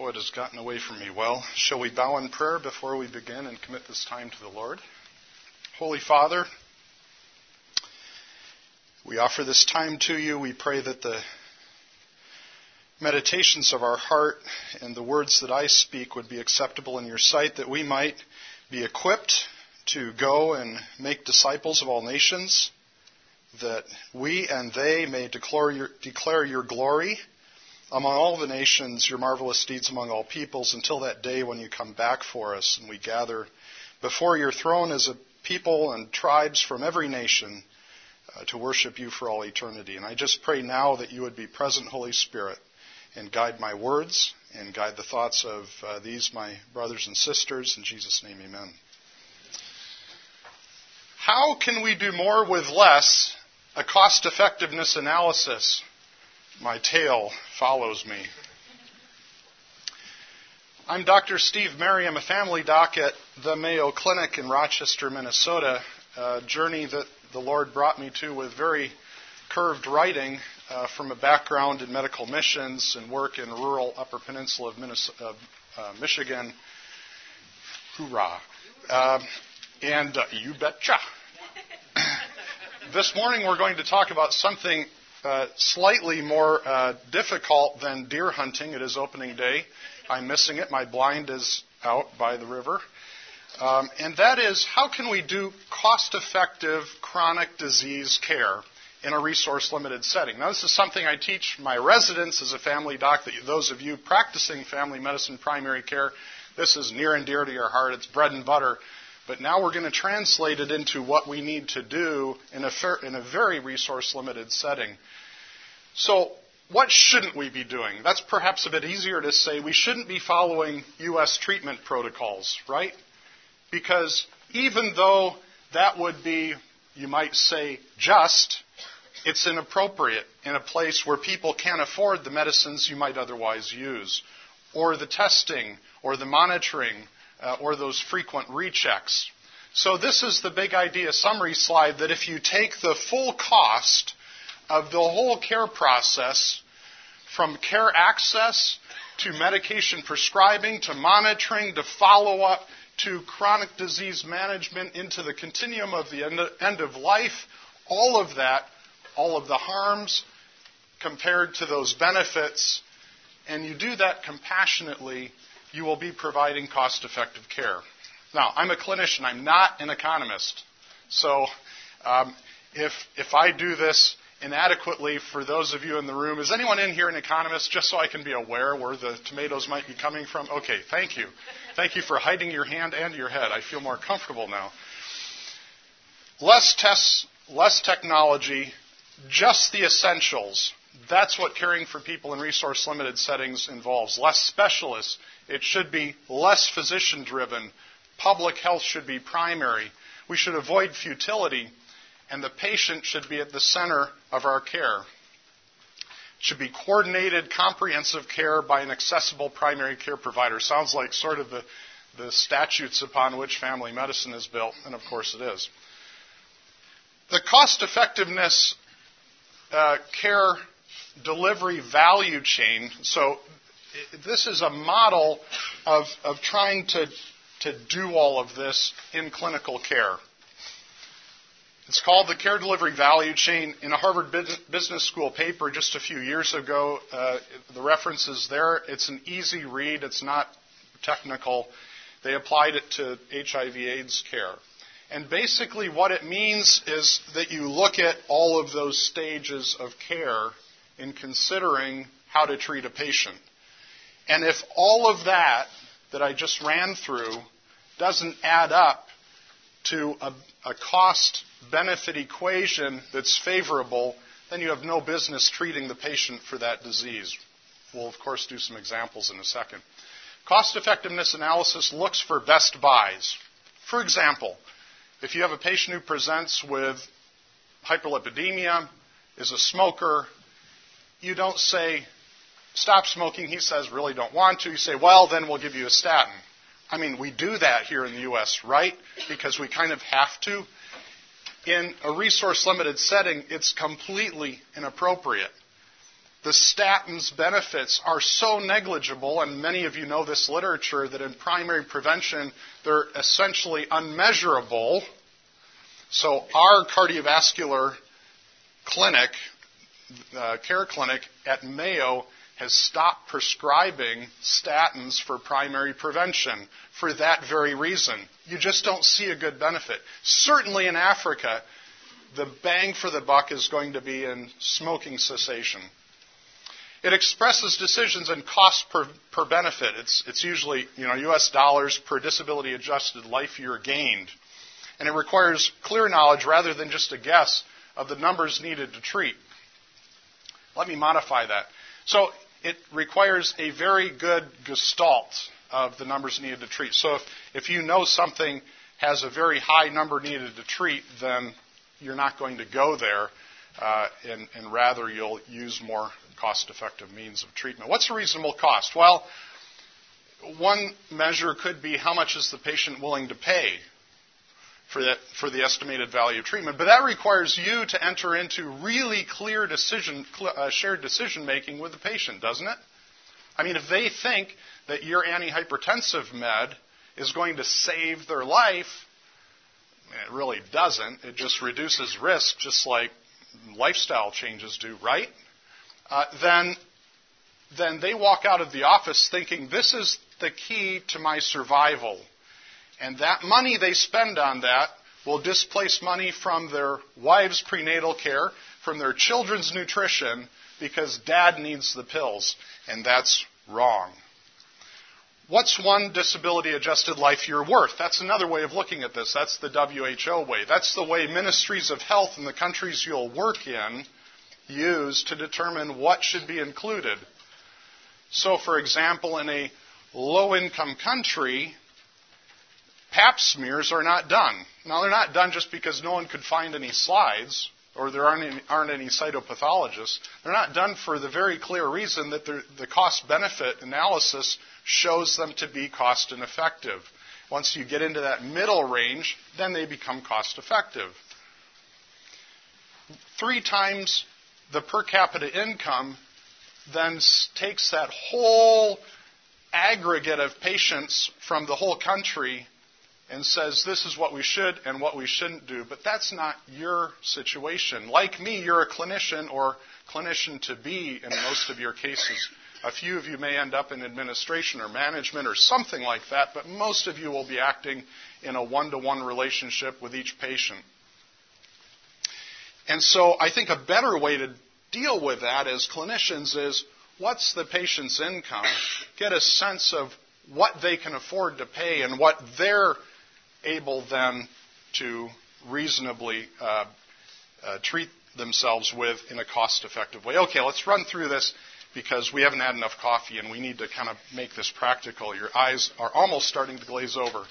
Oh, it has gotten away from me. Well, shall we bow in prayer before we begin and commit this time to the Lord? Holy Father, we offer this time to you. We pray that the meditations of our heart and the words that I speak would be acceptable in your sight, that we might be equipped to go and make disciples of all nations, that we and they may declare your glory among all the nations, your marvelous deeds among all peoples, until that day when you come back for us and we gather before your throne as a people and tribes from every nation to worship you for all eternity. And I just pray now that you would be present, Holy Spirit, and guide my words and guide the thoughts of these, my brothers and sisters. In Jesus' name, amen. How can we do more with less? A cost-effectiveness analysis. My tail follows me. I'm Dr. Steve Merriam, a family doc at the Mayo Clinic in Rochester, Minnesota, a journey that the Lord brought me to with very curved writing from a background in medical missions and work in rural Upper Peninsula of Michigan. Hoorah. And you betcha. This morning we're going to talk about something slightly more difficult than deer hunting. It is opening day. I'm missing it. My blind is out by the river. And that is, how can we do cost-effective chronic disease care in a resource-limited setting? Now, this is something I teach my residents as a family doc, that those of you practicing family medicine, primary care, this is near and dear to your heart. It's bread and butter. But now we're going to translate it into what we need to do in a very resource-limited setting. So what shouldn't we be doing? That's perhaps a bit easier to say. We shouldn't be following U.S. treatment protocols, right? Because even though that would be, you might say, just, it's inappropriate in a place where people can't afford the medicines you might otherwise use, or the testing, or the monitoring, or those frequent rechecks. So this is the big idea summary slide, that if you take the full cost of the whole care process, from care access to medication prescribing to monitoring to follow-up to chronic disease management into the continuum of the end of life, all of that, all of the harms compared to those benefits, and you do that compassionately, you will be providing cost-effective care. Now, I'm a clinician. I'm not an economist. So if I do this inadequately for those of you in the room, is anyone in here an economist, just so I can be aware where the tomatoes might be coming from? Okay, thank you. Thank you for hiding your hand and your head. I feel more comfortable now. Less tests, less technology, just the essentials. That's what caring for people in resource-limited settings involves. Less specialists. It should be less physician-driven. Public health should be primary. We should avoid futility, and the patient should be at the center of our care. It should be coordinated, comprehensive care by an accessible primary care provider. Sounds like sort of the statutes upon which family medicine is built, and of course it is. The cost-effectiveness care delivery value chain. So this is a model of trying to do all of this in clinical care. It's called the care delivery value chain. In a Harvard Business School paper just a few years ago, the reference is there. It's an easy read. It's not technical. They applied it to HIV/AIDS care. And basically what it means is that you look at all of those stages of care in considering how to treat a patient. And if all of that I just ran through doesn't add up to a cost-benefit equation that's favorable, then you have no business treating the patient for that disease. We'll, of course, do some examples in a second. Cost-effectiveness analysis looks for best buys. For example, if you have a patient who presents with hyperlipidemia, is a smoker, you don't say, stop smoking. He says, really don't want to. You say, well, then we'll give you a statin. I mean, we do that here in the U.S., right? Because we kind of have to. In a resource-limited setting, it's completely inappropriate. The statins benefits are so negligible, and many of you know this literature, that in primary prevention, they're essentially unmeasurable. So our cardiovascular clinic, care clinic at Mayo, has stopped prescribing statins for primary prevention for that very reason. You just don't see a good benefit. Certainly in Africa, the bang for the buck is going to be in smoking cessation. It expresses decisions in cost per benefit. It's usually, US dollars per disability adjusted life year gained. And it requires clear knowledge rather than just a guess of the numbers needed to treat. Let me modify that. So it requires a very good gestalt of the numbers needed to treat. So if you know something has a very high number needed to treat, then you're not going to go there, and rather you'll use more cost-effective means of treatment. What's a reasonable cost? Well, one measure could be how much is the patient willing to pay for the estimated value of treatment. But that requires you to enter into really clear shared decision-making with the patient, doesn't it? I mean, if they think that your antihypertensive med is going to save their life, it really doesn't. It just reduces risk, just like lifestyle changes do, right? Then they walk out of the office thinking, this is the key to my survival. And that money they spend on that will displace money from their wives' prenatal care, from their children's nutrition, because dad needs the pills. And that's wrong. What's one disability-adjusted life year worth? That's another way of looking at this. That's the WHO way. That's the way ministries of health in the countries you'll work in use to determine what should be included. So, for example, in a low-income country, Pap smears are not done. Now, they're not done just because no one could find any slides or there aren't any cytopathologists. They're not done for the very clear reason that the cost-benefit analysis shows them to be cost-ineffective. Once you get into that middle range, then they become cost-effective. 3 times the per capita income then takes that whole aggregate of patients from the whole country and says, this is what we should and what we shouldn't do. But that's not your situation. Like me, you're a clinician or clinician-to-be in most of your cases. A few of you may end up in administration or management or something like that, but most of you will be acting in a one-to-one relationship with each patient. And so I think a better way to deal with that as clinicians is, what's the patient's income? Get a sense of what they can afford to pay and what they're able then to reasonably treat themselves with in a cost-effective way. Okay, let's run through this because we haven't had enough coffee and we need to kind of make this practical. Your eyes are almost starting to glaze over.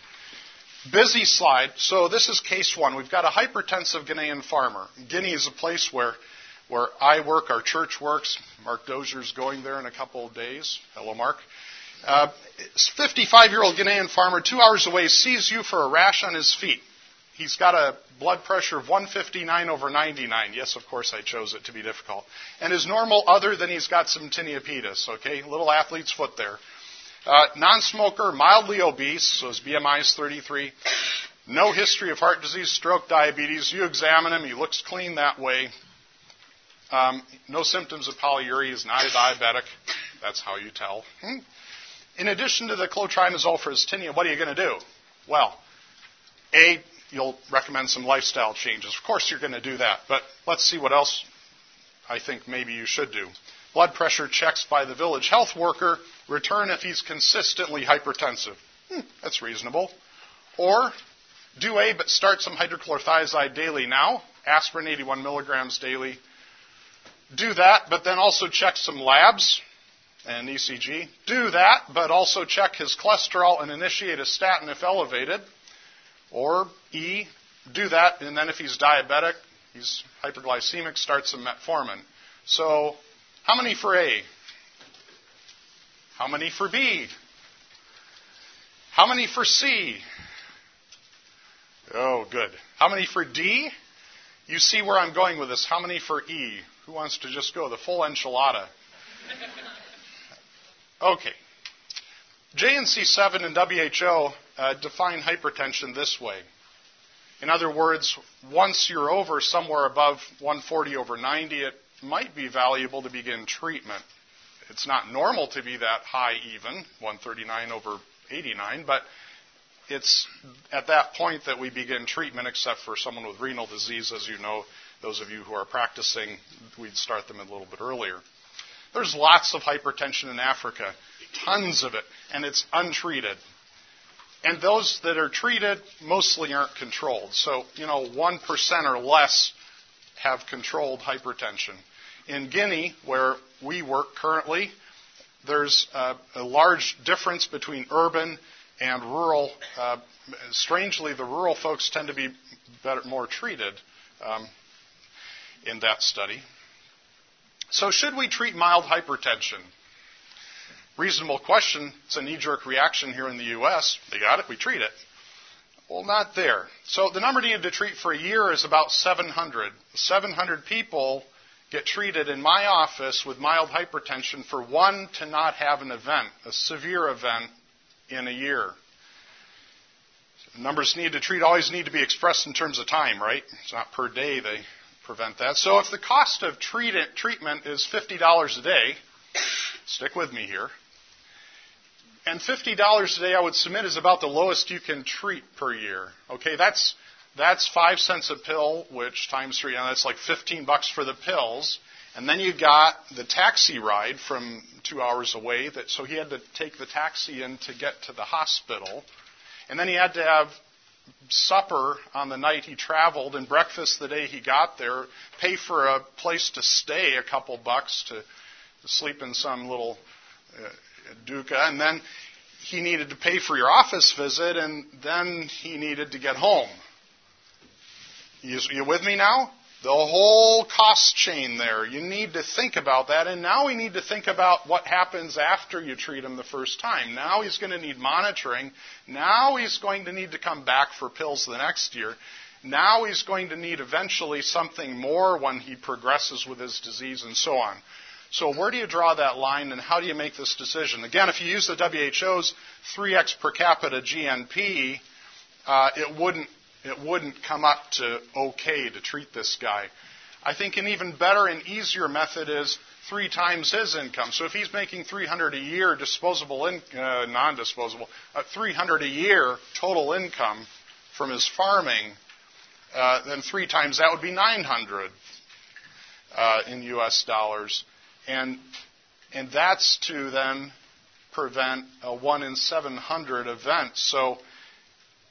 Busy slide. So this is case 1. We've got a hypertensive Ghanaian farmer. Guinea is a place where I work, our church works. Mark Dozier's going there in a couple of days. Hello, Mark. 55-year-old Ghanaian farmer, 2 hours away, sees you for a rash on his feet. He's got a blood pressure of 159/99. Yes, of course, I chose it to be difficult. And is normal other than he's got some tinea pedis, okay? Little athlete's foot there. Non-smoker, mildly obese, so his BMI is 33. No history of heart disease, stroke, diabetes. You examine him, he looks clean that way. No symptoms of polyuria, he's not a diabetic. That's how you tell. In addition to the clotrimazole for his tinea, what are you going to do? Well, A, you'll recommend some lifestyle changes. Of course you're going to do that, but let's see what else I think maybe you should do. Blood pressure checks by the village health worker. Return if he's consistently hypertensive. That's reasonable. Or do A, but start some hydrochlorothiazide daily now. Aspirin 81 milligrams daily. Do that, but then also check some labs and ECG. Do that, but also check his cholesterol and initiate a statin if elevated. Or E, do that, and then if he's diabetic, he's hyperglycemic, start some metformin. So how many for A? How many for B? How many for C? Oh, good. How many for D? You see where I'm going with this. How many for E? Who wants to just go the full enchilada? Okay. JNC7 and WHO define hypertension this way. In other words, once you're over somewhere above 140/90, it might be valuable to begin treatment. It's not normal to be that high even, 139/89, but it's at that point that we begin treatment, except for someone with renal disease. As you know, those of you who are practicing, we'd start them a little bit earlier. There's lots of hypertension in Africa, tons of it, and it's untreated. And those that are treated mostly aren't controlled. So, 1% or less have controlled hypertension. In Guinea, where we work currently, there's a large difference between urban and rural. Strangely, the rural folks tend to be better, more treated in that study. So should we treat mild hypertension? Reasonable question. It's a knee-jerk reaction here in the U.S. They got it, we treat it. Well, not there. So the number needed to treat for a year is about 700. 700 people get treated in my office with mild hypertension for one to not have an event, a severe event, in a year. So the numbers needed to treat always need to be expressed in terms of time, right? It's not per day they prevent that. So if the cost of treatment is $50 a day, stick with me here, and $50 a day I would submit is about the lowest you can treat per year. Okay, that's 5 cents a pill, which times three, and that's like $15 for the pills. And then you got the taxi ride from 2 hours away, so he had to take the taxi in to get to the hospital. And then he had to have supper on the night he traveled and breakfast the day he got there, pay for a place to stay a couple bucks to sleep in some little dukkha, and then he needed to pay for your office visit, and then he needed to get home. You with me now? The whole cost chain there. You need to think about that, and now we need to think about what happens after you treat him the first time. Now he's going to need monitoring. Now he's going to need to come back for pills the next year. Now he's going to need eventually something more when he progresses with his disease and so on. So where do you draw that line, and how do you make this decision? Again, if you use the WHO's 3x per capita GNP, it wouldn't come up to okay to treat this guy. I think an even better and easier method is 3 times his income. So if he's making $300 a year, $300 a year total income from his farming, then 3 times that would be $900 in U.S. dollars. And that's to then prevent a 1 in 700 event. So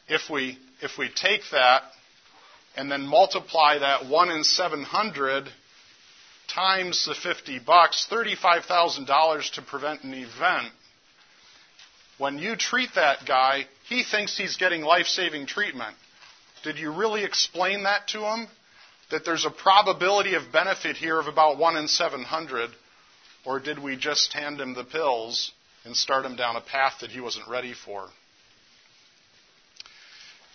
if we take that and then multiply that 1 in 700 times the $50, $35,000 to prevent an event. When you treat that guy, he thinks he's getting life-saving treatment. Did you really explain that to him? That there's a probability of benefit here of about 1 in 700, or did we just hand him the pills and start him down a path that he wasn't ready for?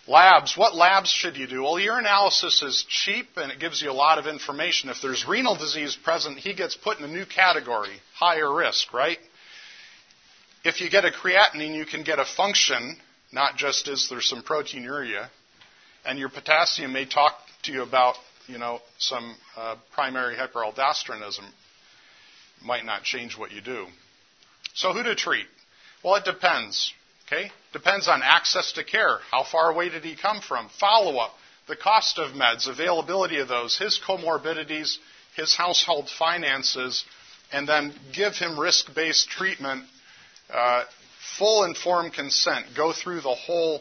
Labs. What labs should you do? Well, urinalysis is cheap, and it gives you a lot of information. If there's renal disease present, he gets put in a new category, higher risk, right? If you get a creatinine, you can get a function, not just is there some proteinuria, and your potassium may talk to you about, some primary hyperaldosteronism. Might not change what you do. So who to treat? Well, it depends. Okay? Depends on access to care. How far away did he come from? Follow-up, the cost of meds, availability of those, his comorbidities, his household finances, and then give him risk-based treatment, full informed consent. Go through the whole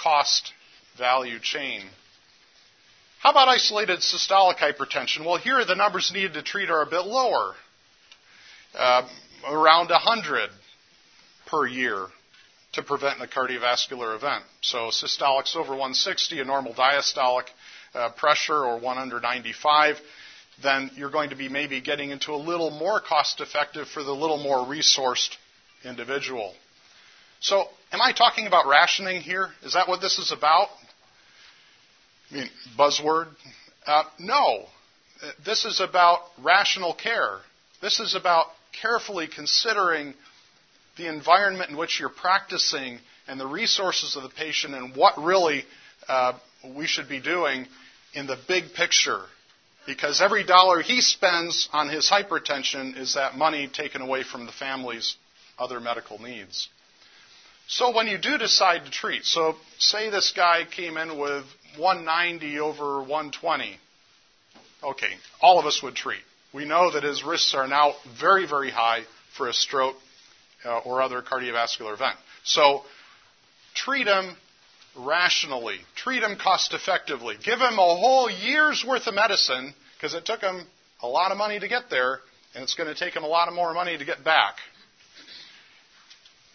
cost value chain. How about isolated systolic hypertension? Well, here the numbers needed to treat are a bit lower, around 100 per year to prevent a cardiovascular event. So systolic's over 160, a normal diastolic pressure or 1 under 95, then you're going to be maybe getting into a little more cost-effective for the little more resourced individual. So am I talking about rationing here? Is that what this is about? Buzzword? No. This is about rational care. This is about carefully considering the environment in which you're practicing and the resources of the patient and what really we should be doing in the big picture. Because every dollar he spends on his hypertension is that money taken away from the family's other medical needs. So when you do decide to treat, so say this guy came in with 190 over 120. Okay, all of us would treat. We know that his risks are now very, very high for a stroke or other cardiovascular event. So treat him rationally. Treat him cost-effectively. Give him a whole year's worth of medicine because it took him a lot of money to get there and it's going to take him a lot more money to get back.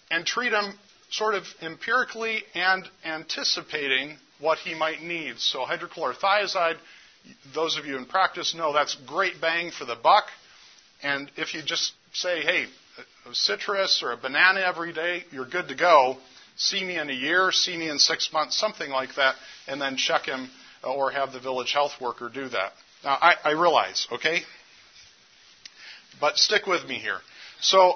And treat him sort of empirically and anticipating what he might need. So hydrochlorothiazide, those of you in practice know that's great bang for the buck. And if you just say, hey, a citrus or a banana every day, you're good to go. See me in a year, see me in 6 months, something like that, and then check him or have the village health worker do that. Now, I realize, okay? But stick with me here. So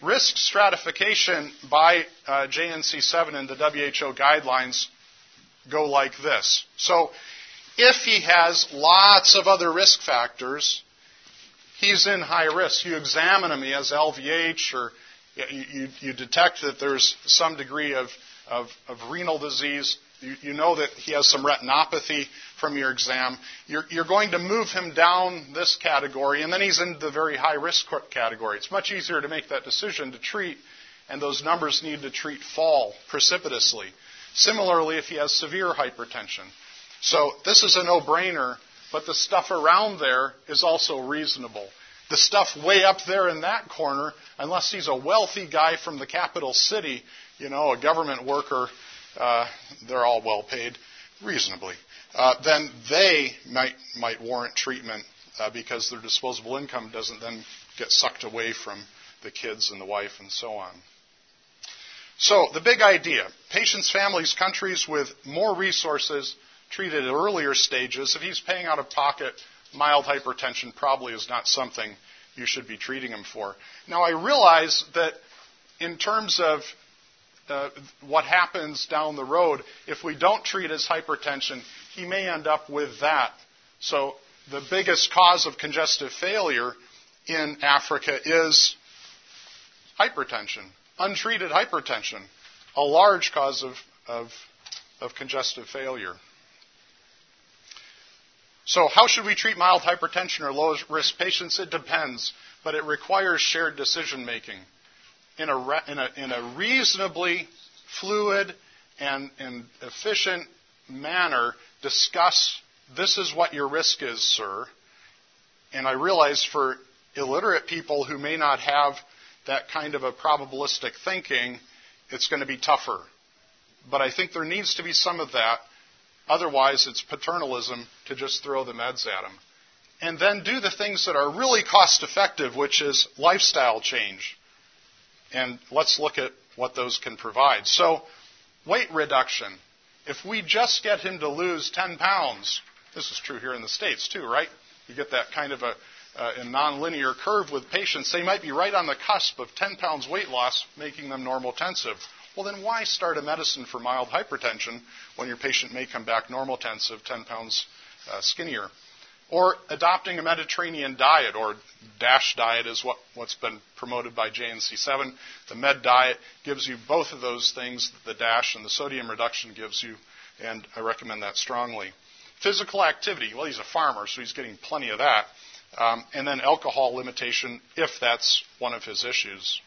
risk stratification by JNC7 and the WHO guidelines go like this. So if he has lots of other risk factors, he's in high risk. You examine him, he has LVH, or you detect that there's some degree of renal disease. You know that he has some retinopathy from your exam. You're going to move him down this category, and then he's in the very high-risk category. It's much easier to make that decision to treat, and those numbers need to treat fall precipitously. Similarly, if he has severe hypertension. So this is a no-brainer, but the stuff around there is also reasonable. The stuff way up there in that corner, unless he's a wealthy guy from the capital city, you know, a government worker, they're all well paid, reasonably, then they might warrant treatment because their disposable income doesn't then get sucked away from the kids and the wife and so on. So the big idea, patients, families, countries with more resources treated at earlier stages. If he's paying out of pocket, mild hypertension probably is not something you should be treating him for. Now, I realize that in terms of what happens down the road, if we don't treat his hypertension, he may end up with that. So the biggest cause of congestive failure in Africa is hypertension, untreated hypertension, a large cause of congestive failure. So how should we treat mild hypertension or low-risk patients? It depends, but it requires shared decision-making in a reasonably fluid and efficient manner. Discuss, this is what your risk is, sir. And I realize for illiterate people who may not have that kind of a probabilistic thinking, it's going to be tougher. But I think there needs to be some of that. Otherwise, it's paternalism to just throw the meds at them. And then do the things that are really cost-effective, which is lifestyle change. And let's look at what those can provide. So weight reduction. If we just get him to lose 10 pounds, this is true here in the States too, right? You get that kind of a nonlinear curve with patients. They might be right on the cusp of 10 pounds weight loss, making them normotensive. Well, then why start a medicine for mild hypertension when your patient may come back normotensive, 10 pounds skinnier? Or adopting a Mediterranean diet, or DASH diet is what's been promoted by JNC7. The Med diet gives you both of those things, the DASH and the sodium reduction gives you, and I recommend that strongly. Physical activity. Well, he's a farmer, so he's getting plenty of that. And then alcohol limitation, if that's one of his issues.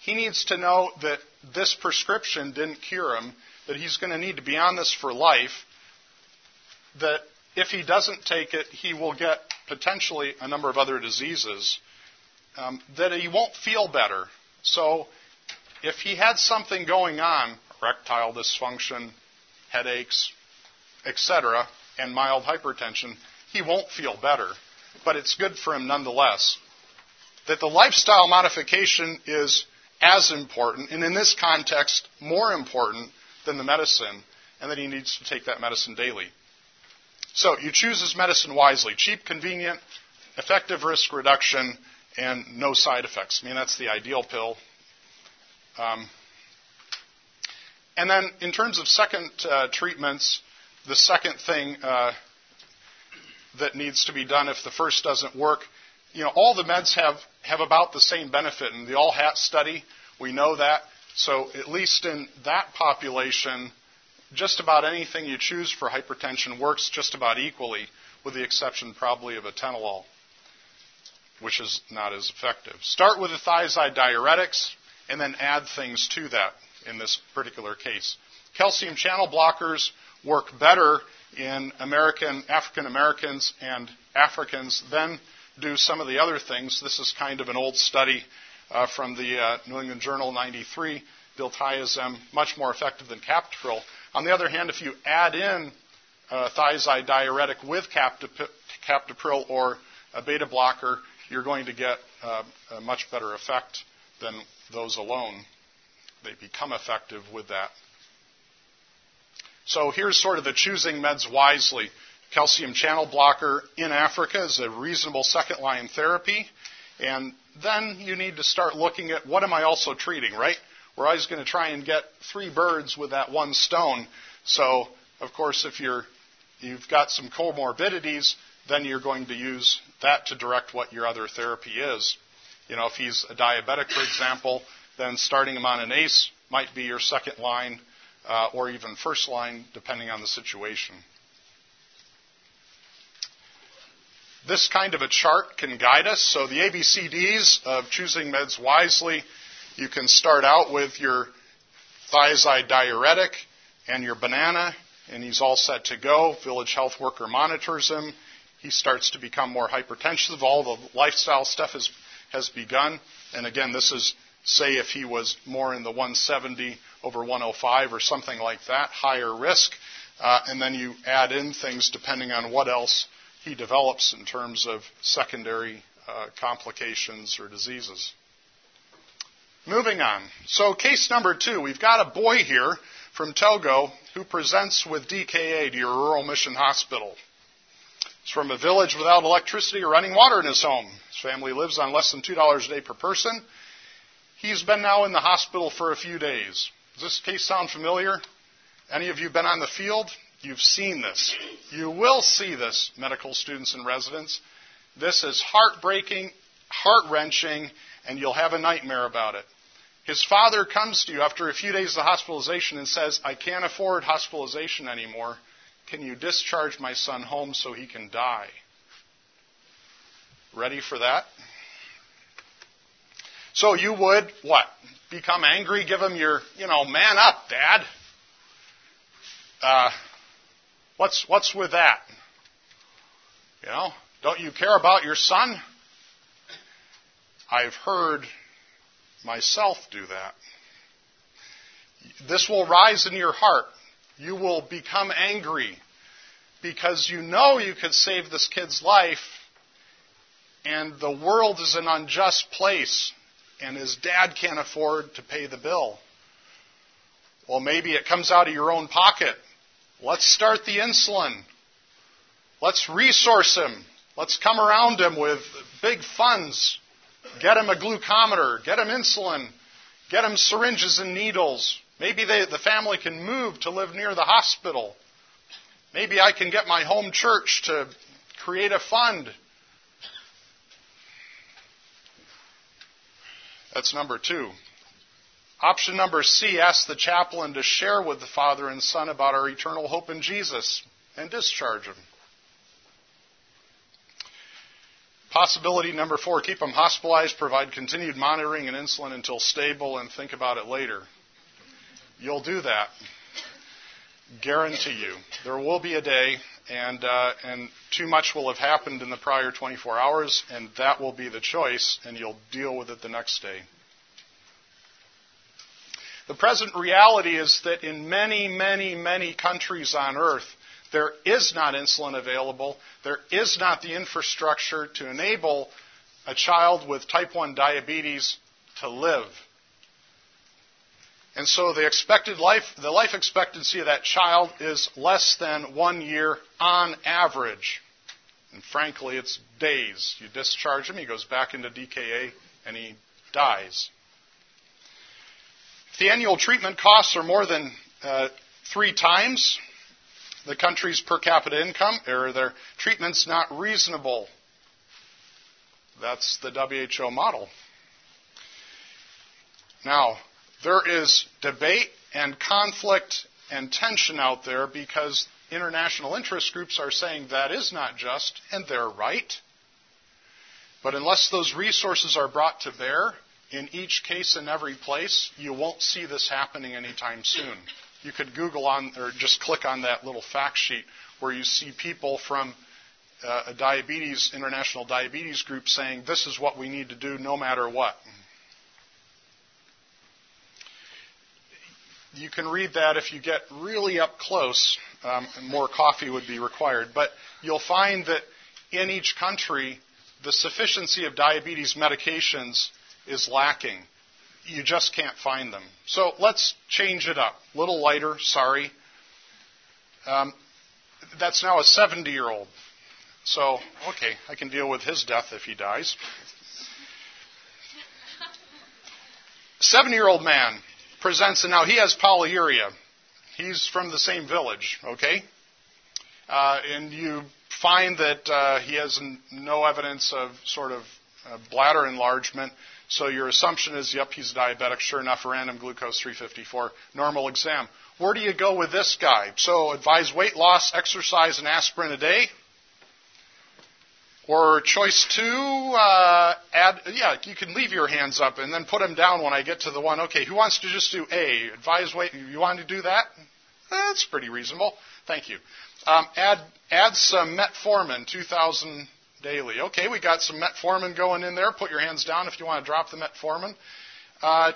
He needs to know that this prescription didn't cure him, that he's going to need to be on this for life, that if he doesn't take it, he will get potentially a number of other diseases, that he won't feel better. So if he had something going on, erectile dysfunction, headaches, etc., and mild hypertension, he won't feel better, but it's good for him nonetheless. That the lifestyle modification is as important, and in this context, more important than the medicine, and that he needs to take that medicine daily. So you choose his medicine wisely. Cheap, convenient, effective risk reduction, and no side effects. I mean, that's the ideal pill. And then in terms of second treatments, the second thing that needs to be done if the first doesn't work, you know, all the meds have about the same benefit. In the ALLHAT study, we know that. So at least in that population, just about anything you choose for hypertension works just about equally, with the exception probably of atenolol, which is not as effective. Start with the thiazide diuretics and then add things to that in this particular case. Calcium channel blockers work better in African Americans and Africans than do some of the other things. This is kind of an old study from the New England Journal, 93, diltiazem, much more effective than captopril. On the other hand, if you add in thiazide diuretic with captopril or a beta blocker, you're going to get a much better effect than those alone. They become effective with that. So here's sort of the choosing meds wisely. Calcium channel blocker in Africa is a reasonable second-line therapy. And then you need to start looking at what am I also treating, right? We're always going to try and get three birds with that one stone. So, of course, if you've got some comorbidities, then you're going to use that to direct what your other therapy is. You know, if he's a diabetic, for example, then starting him on an ACE might be your second line or even first line, depending on the situation. This kind of a chart can guide us. So the ABCDs of choosing meds wisely, you can start out with your thiazide diuretic and your banana, and he's all set to go. Village health worker monitors him. He starts to become more hypertensive. All the lifestyle stuff has begun. And again, this is, say, if he was more in the 170/105 or something like that, higher risk. And then you add in things depending on what else he develops in terms of secondary complications or diseases. Moving on. So case number 2, we've got a boy here from Togo who presents with DKA to your rural mission hospital. He's from a village without electricity or running water in his home. His family lives on less than $2 a day per person. He's been now in the hospital for a few days. Does this case sound familiar? Any of you been on the field? You've seen this. You will see this, medical students and residents. This is heartbreaking, heart-wrenching, and you'll have a nightmare about it. His father comes to you after a few days of hospitalization and says, "I can't afford hospitalization anymore. Can you discharge my son home so he can die?" Ready for that? So you would, what? Become angry, give him your, man up, Dad. What's with that? Don't you care about your son? I've heard myself do that. This will rise in your heart. You will become angry because you know you could save this kid's life, and the world is an unjust place, and his dad can't afford to pay the bill. Well, maybe it comes out of your own pocket. Let's start the insulin. Let's resource him. Let's come around him with big funds. Get him a glucometer. Get him insulin. Get him syringes and needles. Maybe the family can move to live near the hospital. Maybe I can get my home church to create a fund. That's number 2. Option number C, ask the chaplain to share with the father and son about our eternal hope in Jesus and discharge him. Possibility number 4, keep him hospitalized, provide continued monitoring and insulin until stable, and think about it later. You'll do that. Guarantee you. There will be a day, and too much will have happened in the prior 24 hours, and that will be the choice, and you'll deal with it the next day. The present reality is that in many, many, many countries on earth, there is not insulin available. There is not the infrastructure to enable a child with type 1 diabetes to live. And so the life expectancy of that child is less than 1 year on average. And frankly, it's days. You discharge him, he goes back into DKA, and he dies. If the annual treatment costs are more than 3 times the country's per capita income, or their treatment's not reasonable. That's the WHO model. Now, there is debate and conflict and tension out there because international interest groups are saying that is not just, and they're right. But unless those resources are brought to bear, in each case and every place, you won't see this happening anytime soon. You could Google on, or just click on that little fact sheet where you see people from a diabetes, international diabetes group saying this is what we need to do no matter what. You can read that if you get really up close. More coffee would be required. But you'll find that in each country, the sufficiency of diabetes medications is lacking. You just can't find them. So let's change it up. A little lighter, sorry. That's now a 70-year-old. So, okay, I can deal with his death if he dies. 70-year-old man presents, and now he has polyuria. He's from the same village, okay? And you find that he has no evidence of sort of bladder enlargement. So your assumption is, yep, he's diabetic. Sure enough, random glucose 354, normal exam. Where do you go with this guy? So advise weight loss, exercise, and aspirin a day. Or choice 2, you can leave your hands up and then put them down when I get to the one. Okay, who wants to just do A? Advise weight, you want to do that? That's pretty reasonable. Thank you. Add some metformin, 2,000 daily. Okay, we got some metformin going in there. Put your hands down if you want to drop the metformin.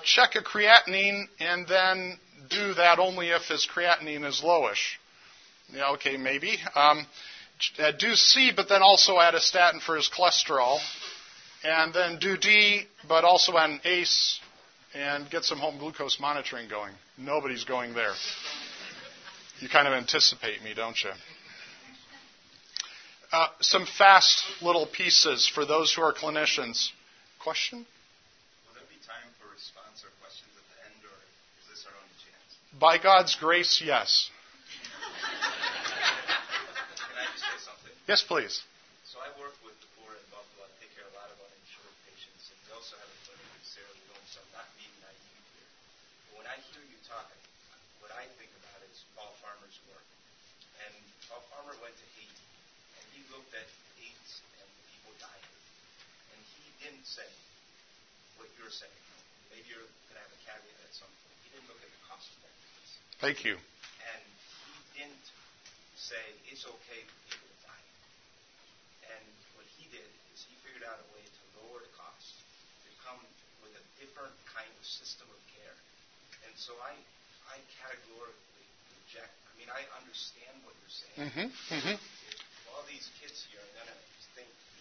Check a creatinine and then do that only if his creatinine is lowish. Yeah, okay, maybe. Do C, but then also add a statin for his cholesterol. And then do D, but also add an ACE and get some home glucose monitoring going. Nobody's going there. You kind of anticipate me, don't you? Some fast little pieces for those who are clinicians. Question? Will there be time for response or questions at the end, or is this our only chance? By God's grace, yes. Yes, please. So I work with the poor in Buffalo. I take care a lot of uninsured patients, and we also have a clinic in Sierra Leone, so I'm not being naive here. But when I hear you talking, what I think about is Paul Farmer's work. And Paul Farmer went to Haiti, and he looked at AIDS and people dying. And he didn't say what you're saying. Maybe you're going to have a caveat at some point. He didn't look at the cost of that. Thank you. And he didn't say it's okay for people. And what he did is he figured out a way to lower the cost, to come with a different kind of system of care. And so I categorically reject. I mean, I understand what you're saying. All these kids here are going to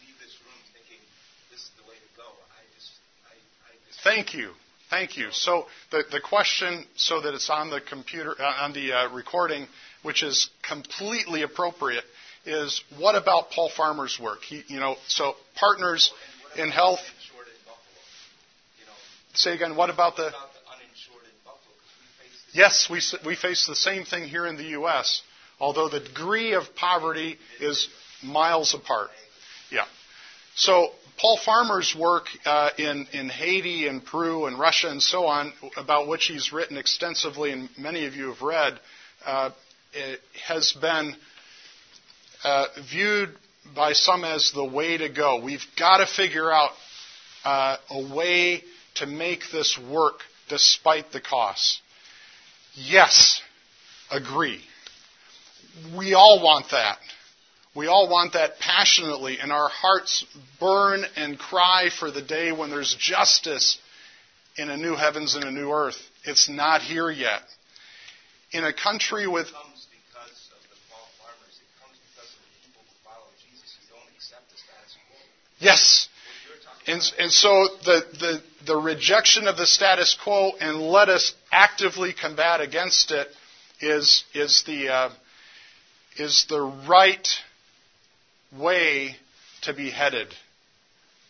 leave this room thinking this is the way to go. I just Thank you. So the question, so that it's on the computer, on the recording, which is completely appropriate, is what about Paul Farmer's work? So Partners in Health. Say again, what about the uninsured in Buffalo? Yes, we face the same thing here in the U.S., although the degree of poverty is miles apart. Yeah. So Paul Farmer's work in Haiti and Peru and Russia and so on, about which he's written extensively and many of you have read, it has been viewed by some as the way to go. We've got to figure out a way to make this work despite the costs. Yes, agree. We all want that. We all want that passionately, and our hearts burn and cry for the day when there's justice in a new heavens and a new earth. It's not here yet. In a country with yes, and so the rejection of the status quo and let us actively combat against it is the right way to be headed.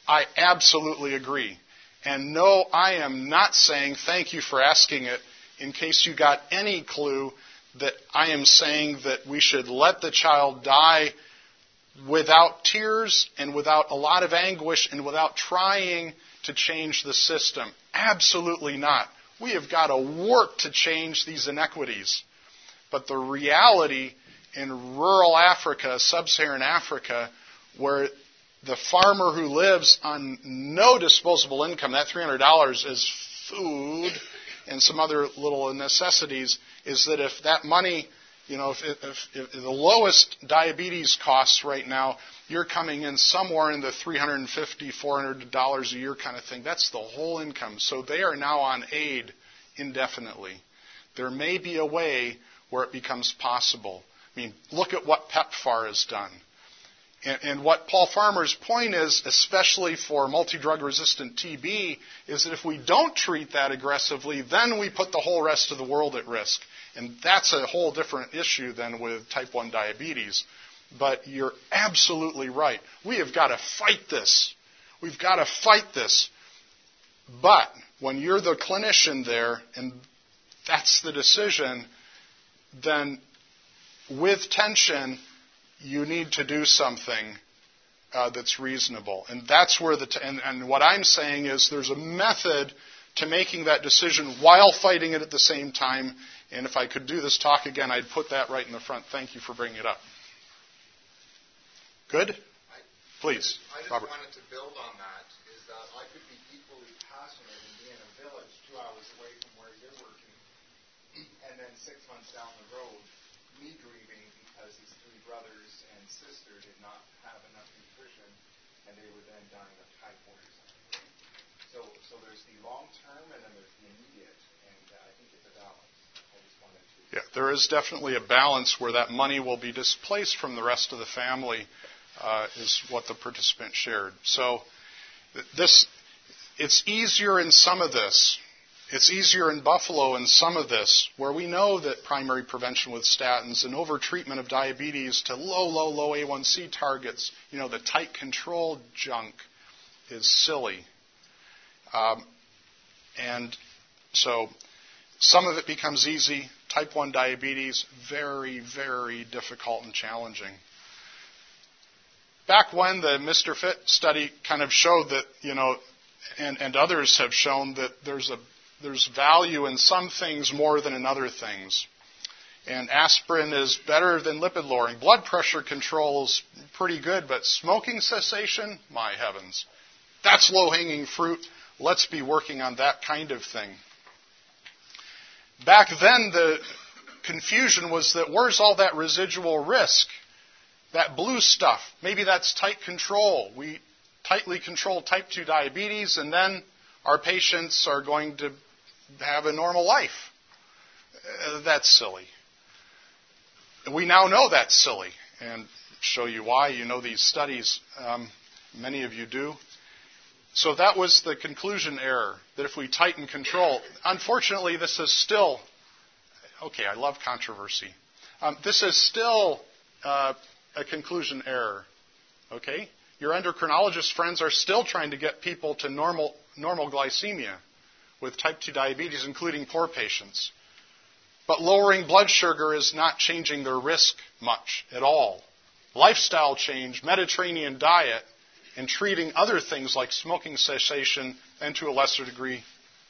I absolutely agree. And no, I am not saying thank you for asking it in case you got any clue that I am saying that we should let the child die without tears and without a lot of anguish and without trying to change the system. Absolutely not. We have got to work to change these inequities. But the reality in rural Africa, Sub-Saharan Africa, where the farmer who lives on no disposable income, that $300 is food and some other little necessities, is that if that money, you know, if the lowest diabetes costs right now, you're coming in somewhere in the $350, $400 a year kind of thing. That's the whole income. So they are now on aid indefinitely. There may be a way where it becomes possible. I mean, look at what PEPFAR has done. And what Paul Farmer's point is, especially for multidrug-resistant TB, is that if we don't treat that aggressively, then we put the whole rest of the world at risk. And that's a whole different issue than with type 1 diabetes. But you're absolutely right. We have got to fight this. We've got to fight this. But when you're the clinician there, and that's the decision, then with tension, you need to do something that's reasonable. And that's where and what I'm saying is there's a method to making that decision while fighting it at the same time. And if I could do this talk again, I'd put that right in the front. Thank you for bringing it up. Good? Please, Robert. I just wanted to build on that, is that I could be equally passionate and be in a village 2 hours away from where you're working, and then 6 months down the road, me grieving because his three brothers and sister did not have enough nutrition, and they were then dying of typhoid. So there's the long-term, and then there's the immediate, and I think it's a balance. Yeah, there is definitely a balance where that money will be displaced from the rest of the family, is what the participant shared. So it's easier in some of this. It's easier in Buffalo in some of this, where we know that primary prevention with statins and overtreatment of diabetes to low A1C targets, you know, the tight control junk is silly. And so some of it becomes easy. Type 1 diabetes, very, very difficult and challenging. Back when the Mr. Fit study kind of showed that, you know, and others have shown that there's value in some things more than in other things. And aspirin is better than lipid lowering. Blood pressure control is pretty good, but smoking cessation, my heavens, that's low-hanging fruit. Let's be working on that kind of thing. Back then, the confusion was that where's all that residual risk, that blue stuff? Maybe that's tight control. We tightly control type 2 diabetes, and then our patients are going to have a normal life. That's silly. We now know that's silly, and show you why. You know these studies. Many of you do. So that was the conclusion error, that if we tighten control. Unfortunately, this is still, okay, I love controversy. This is still a conclusion error, okay? Your endocrinologist friends are still trying to get people to normal glycemia with type 2 diabetes, including poor patients. But lowering blood sugar is not changing their risk much at all. Lifestyle change, Mediterranean diet, and treating other things like smoking cessation and, to a lesser degree,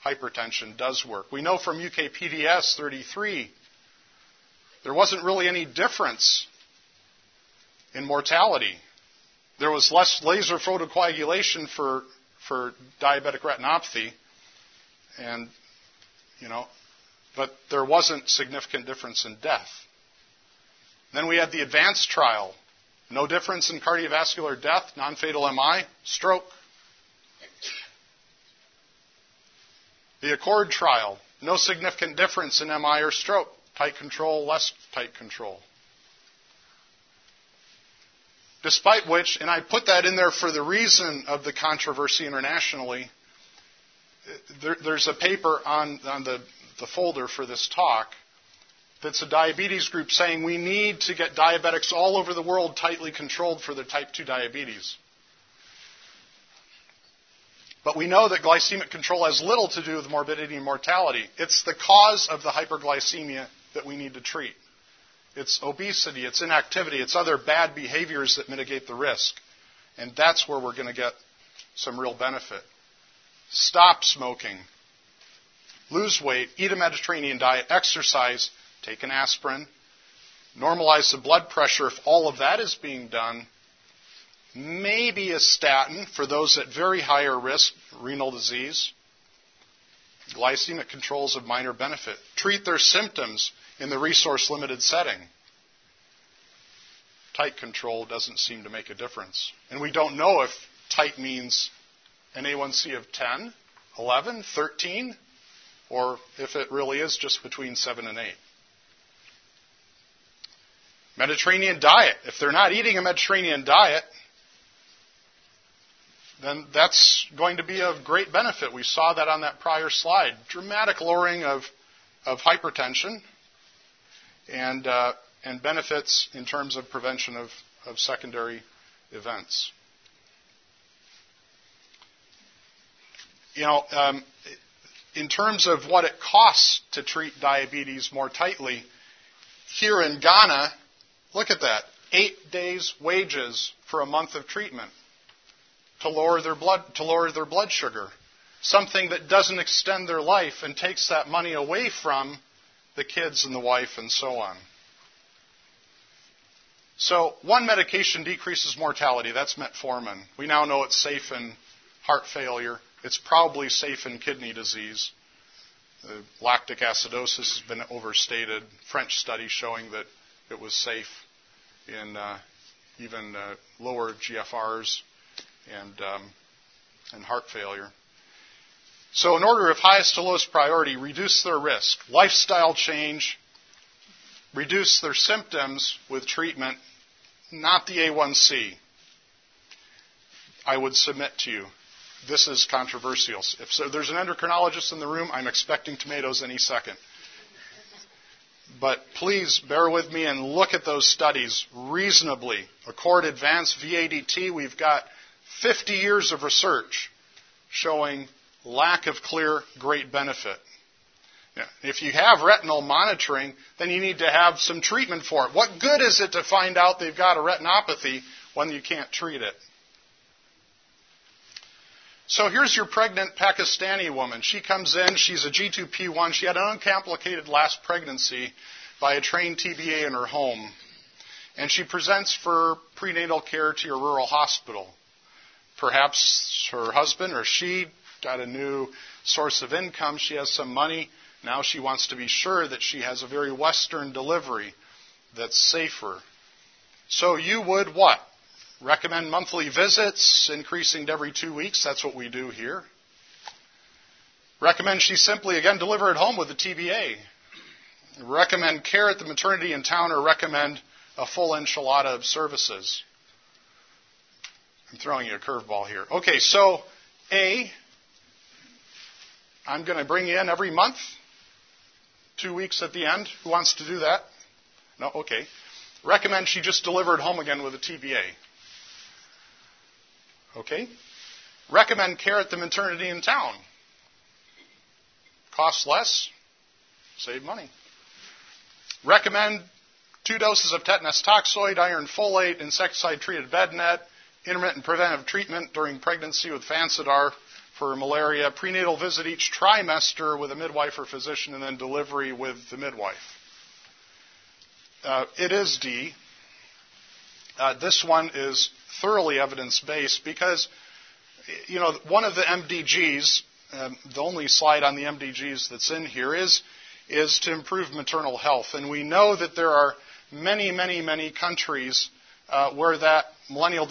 hypertension does work. We know from UK PDS 33, there wasn't really any difference in mortality. There was less laser photocoagulation for diabetic retinopathy, and, you know, but there wasn't significant difference in death. Then we had the ADVANCE trial. No difference in cardiovascular death, non-fatal MI, stroke. The ACCORD trial, no significant difference in MI or stroke. Tight control, less tight control. Despite which, and I put that in there for the reason of the controversy internationally, there's a paper on the folder for this talk that's a diabetes group saying we need to get diabetics all over the world tightly controlled for their type 2 diabetes. But we know that glycemic control has little to do with morbidity and mortality. It's the cause of the hyperglycemia that we need to treat. It's obesity, it's inactivity, it's other bad behaviors that mitigate the risk. And that's where we're going to get some real benefit. Stop smoking. Lose weight. Eat a Mediterranean diet. Exercise. Take an aspirin. Normalize the blood pressure. If all of that is being done, maybe a statin for those at very higher risk, renal disease. Glycemic control is of minor benefit. Treat their symptoms in the resource-limited setting. Tight control doesn't seem to make a difference. And we don't know if tight means an A1C of 10, 11, 13, or if it really is just between 7 and 8. Mediterranean diet. If they're not eating a Mediterranean diet, then that's going to be of great benefit. We saw that on that prior slide. Dramatic lowering of hypertension and benefits in terms of prevention of secondary events. You know, in terms of what it costs to treat diabetes more tightly, here in Ghana, look at that, 8 days' wages for a month of treatment to lower their blood sugar, something that doesn't extend their life and takes that money away from the kids and the wife and so on. So one medication decreases mortality. That's metformin. We now know it's safe in heart failure. It's probably safe in kidney disease. The lactic acidosis has been overstated. French study showing that it was safe in even lower GFRs and heart failure. So in order of highest to lowest priority, reduce their risk. Lifestyle change, reduce their symptoms with treatment, not the A1C. I would submit to you, this is controversial. If so, there's an endocrinologist in the room, I'm expecting tomatoes any second. But please bear with me and look at those studies reasonably. ACCORD, ADVANCE, VADT, we've got 50 years of research showing lack of clear great benefit. Yeah. If you have retinal monitoring, then you need to have some treatment for it. What good is it to find out they've got a retinopathy when you can't treat it? So here's your pregnant Pakistani woman. She comes in. She's a G2P1. She had an uncomplicated last pregnancy by a trained TBA in her home. And she presents for prenatal care to your rural hospital. Perhaps her husband or she got a new source of income. She has some money. Now she wants to be sure that she has a very Western delivery that's safer. So you would what? Recommend monthly visits, increasing to every 2 weeks. That's what we do here. Recommend she simply, again, deliver at home with a TBA. Recommend care at the maternity in town, or recommend a full enchilada of services. I'm throwing you a curveball here. Okay, so A, I'm going to bring you in every month, 2 weeks at the end. Who wants to do that? No, okay. Recommend she just deliver at home again with a TBA. Okay? Recommend care at the maternity in town. Costs less, save money. Recommend 2 doses of tetanus toxoid, iron folate, insecticide-treated bed net, intermittent preventive treatment during pregnancy with Fansidar for malaria, prenatal visit each trimester with a midwife or physician, and then delivery with the midwife. It is D. This one is thoroughly evidence-based because, you know, one of the MDGs, the only slide on the MDGs that's in here is to improve maternal health. And we know that there are many, many, many countries where that millennial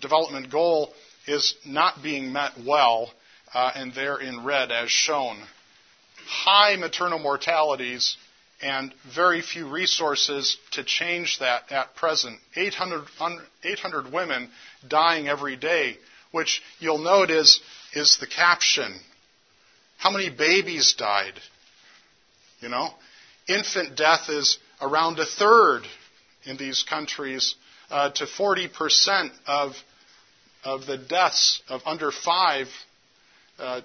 development goal is not being met well, and they're in red as shown. High maternal mortalities and very few resources to change that at present. 800 women dying every day, which you'll note is the caption. How many babies died? You know? Infant death is around a third in these countries to 40% of the deaths of under five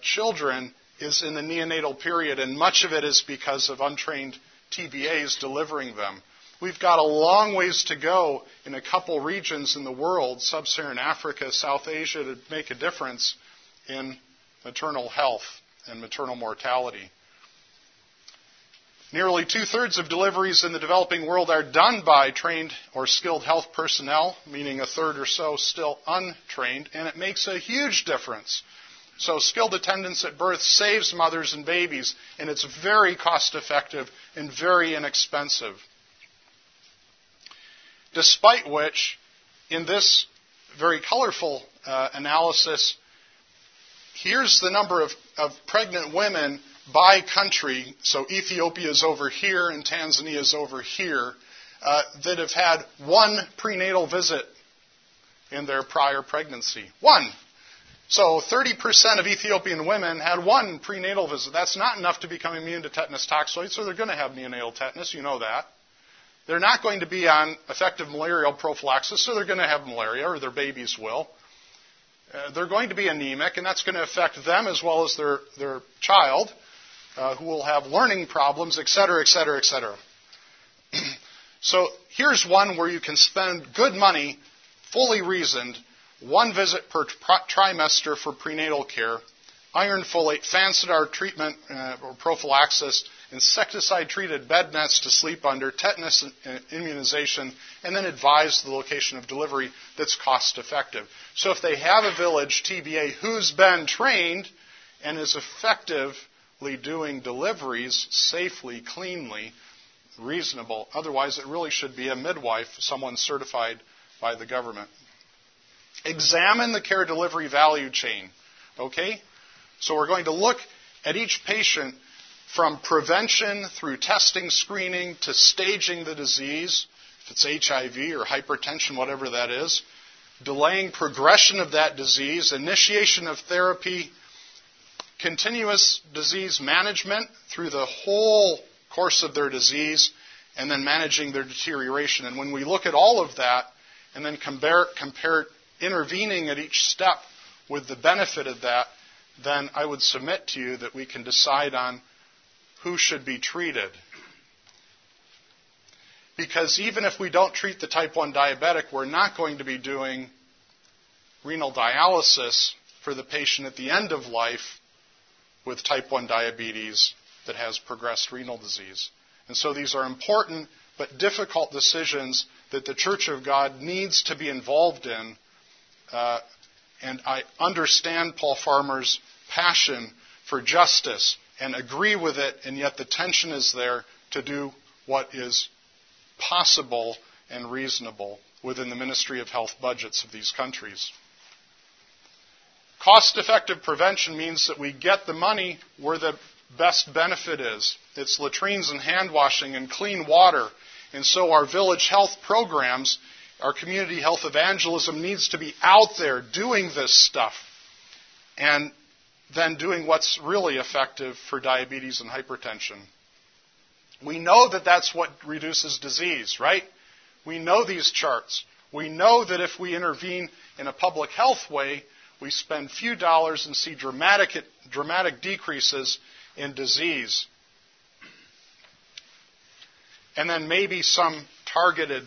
children is in the neonatal period, and much of it is because of untrained TBAs delivering them. We've got a long ways to go in a couple regions in the world, Sub-Saharan Africa, South Asia, to make a difference in maternal health and maternal mortality. Nearly two-thirds of deliveries in the developing world are done by trained or skilled health personnel, meaning a third or so still untrained, and it makes a huge difference. So skilled attendance at birth saves mothers and babies, and it's very cost-effective and very inexpensive. Despite which, in this very colorful analysis, here's the number of pregnant women by country, so Ethiopia is over here and Tanzania is over here, that have had one prenatal visit in their prior pregnancy. One. So 30% of Ethiopian women had one prenatal visit. That's not enough to become immune to tetanus toxoid, so they're going to have neonatal tetanus, you know that. They're not going to be on effective malarial prophylaxis, so they're going to have malaria, or their babies will. They're going to be anemic, and that's going to affect them as well as their child, who will have learning problems, et cetera, et cetera, et cetera. So here's one where you can spend good money, fully reasoned, one visit per trimester for prenatal care, iron folate, Fansidar treatment or prophylaxis, insecticide-treated bed nets to sleep under, tetanus immunization, and then advise the location of delivery that's cost-effective. So if they have a village TBA who's been trained and is effective doing deliveries safely, cleanly, reasonable. Otherwise, it really should be a midwife, someone certified by the government. Examine the care delivery value chain, okay? So we're going to look at each patient from prevention through testing, screening, to staging the disease, if it's HIV or hypertension, whatever that is, delaying progression of that disease, initiation of therapy, continuous disease management through the whole course of their disease, and then managing their deterioration. And when we look at all of that and then compare intervening at each step with the benefit of that, then I would submit to you that we can decide on who should be treated. Because even if we don't treat the type 1 diabetic, we're not going to be doing renal dialysis for the patient at the end of life with type 1 diabetes that has progressed renal disease. And so these are important but difficult decisions that the Church of God needs to be involved in. And I understand Paul Farmer's passion for justice and agree with it, and yet the tension is there to do what is possible and reasonable within the Ministry of Health budgets of these countries. Cost-effective prevention means that we get the money where the best benefit is. It's latrines and hand washing and clean water. And so our village health programs, our community health evangelism needs to be out there doing this stuff and then doing what's really effective for diabetes and hypertension. We know that that's what reduces disease, right? We know these charts. We know that if we intervene in a public health way, we spend few dollars and see dramatic decreases in disease. And then maybe some targeted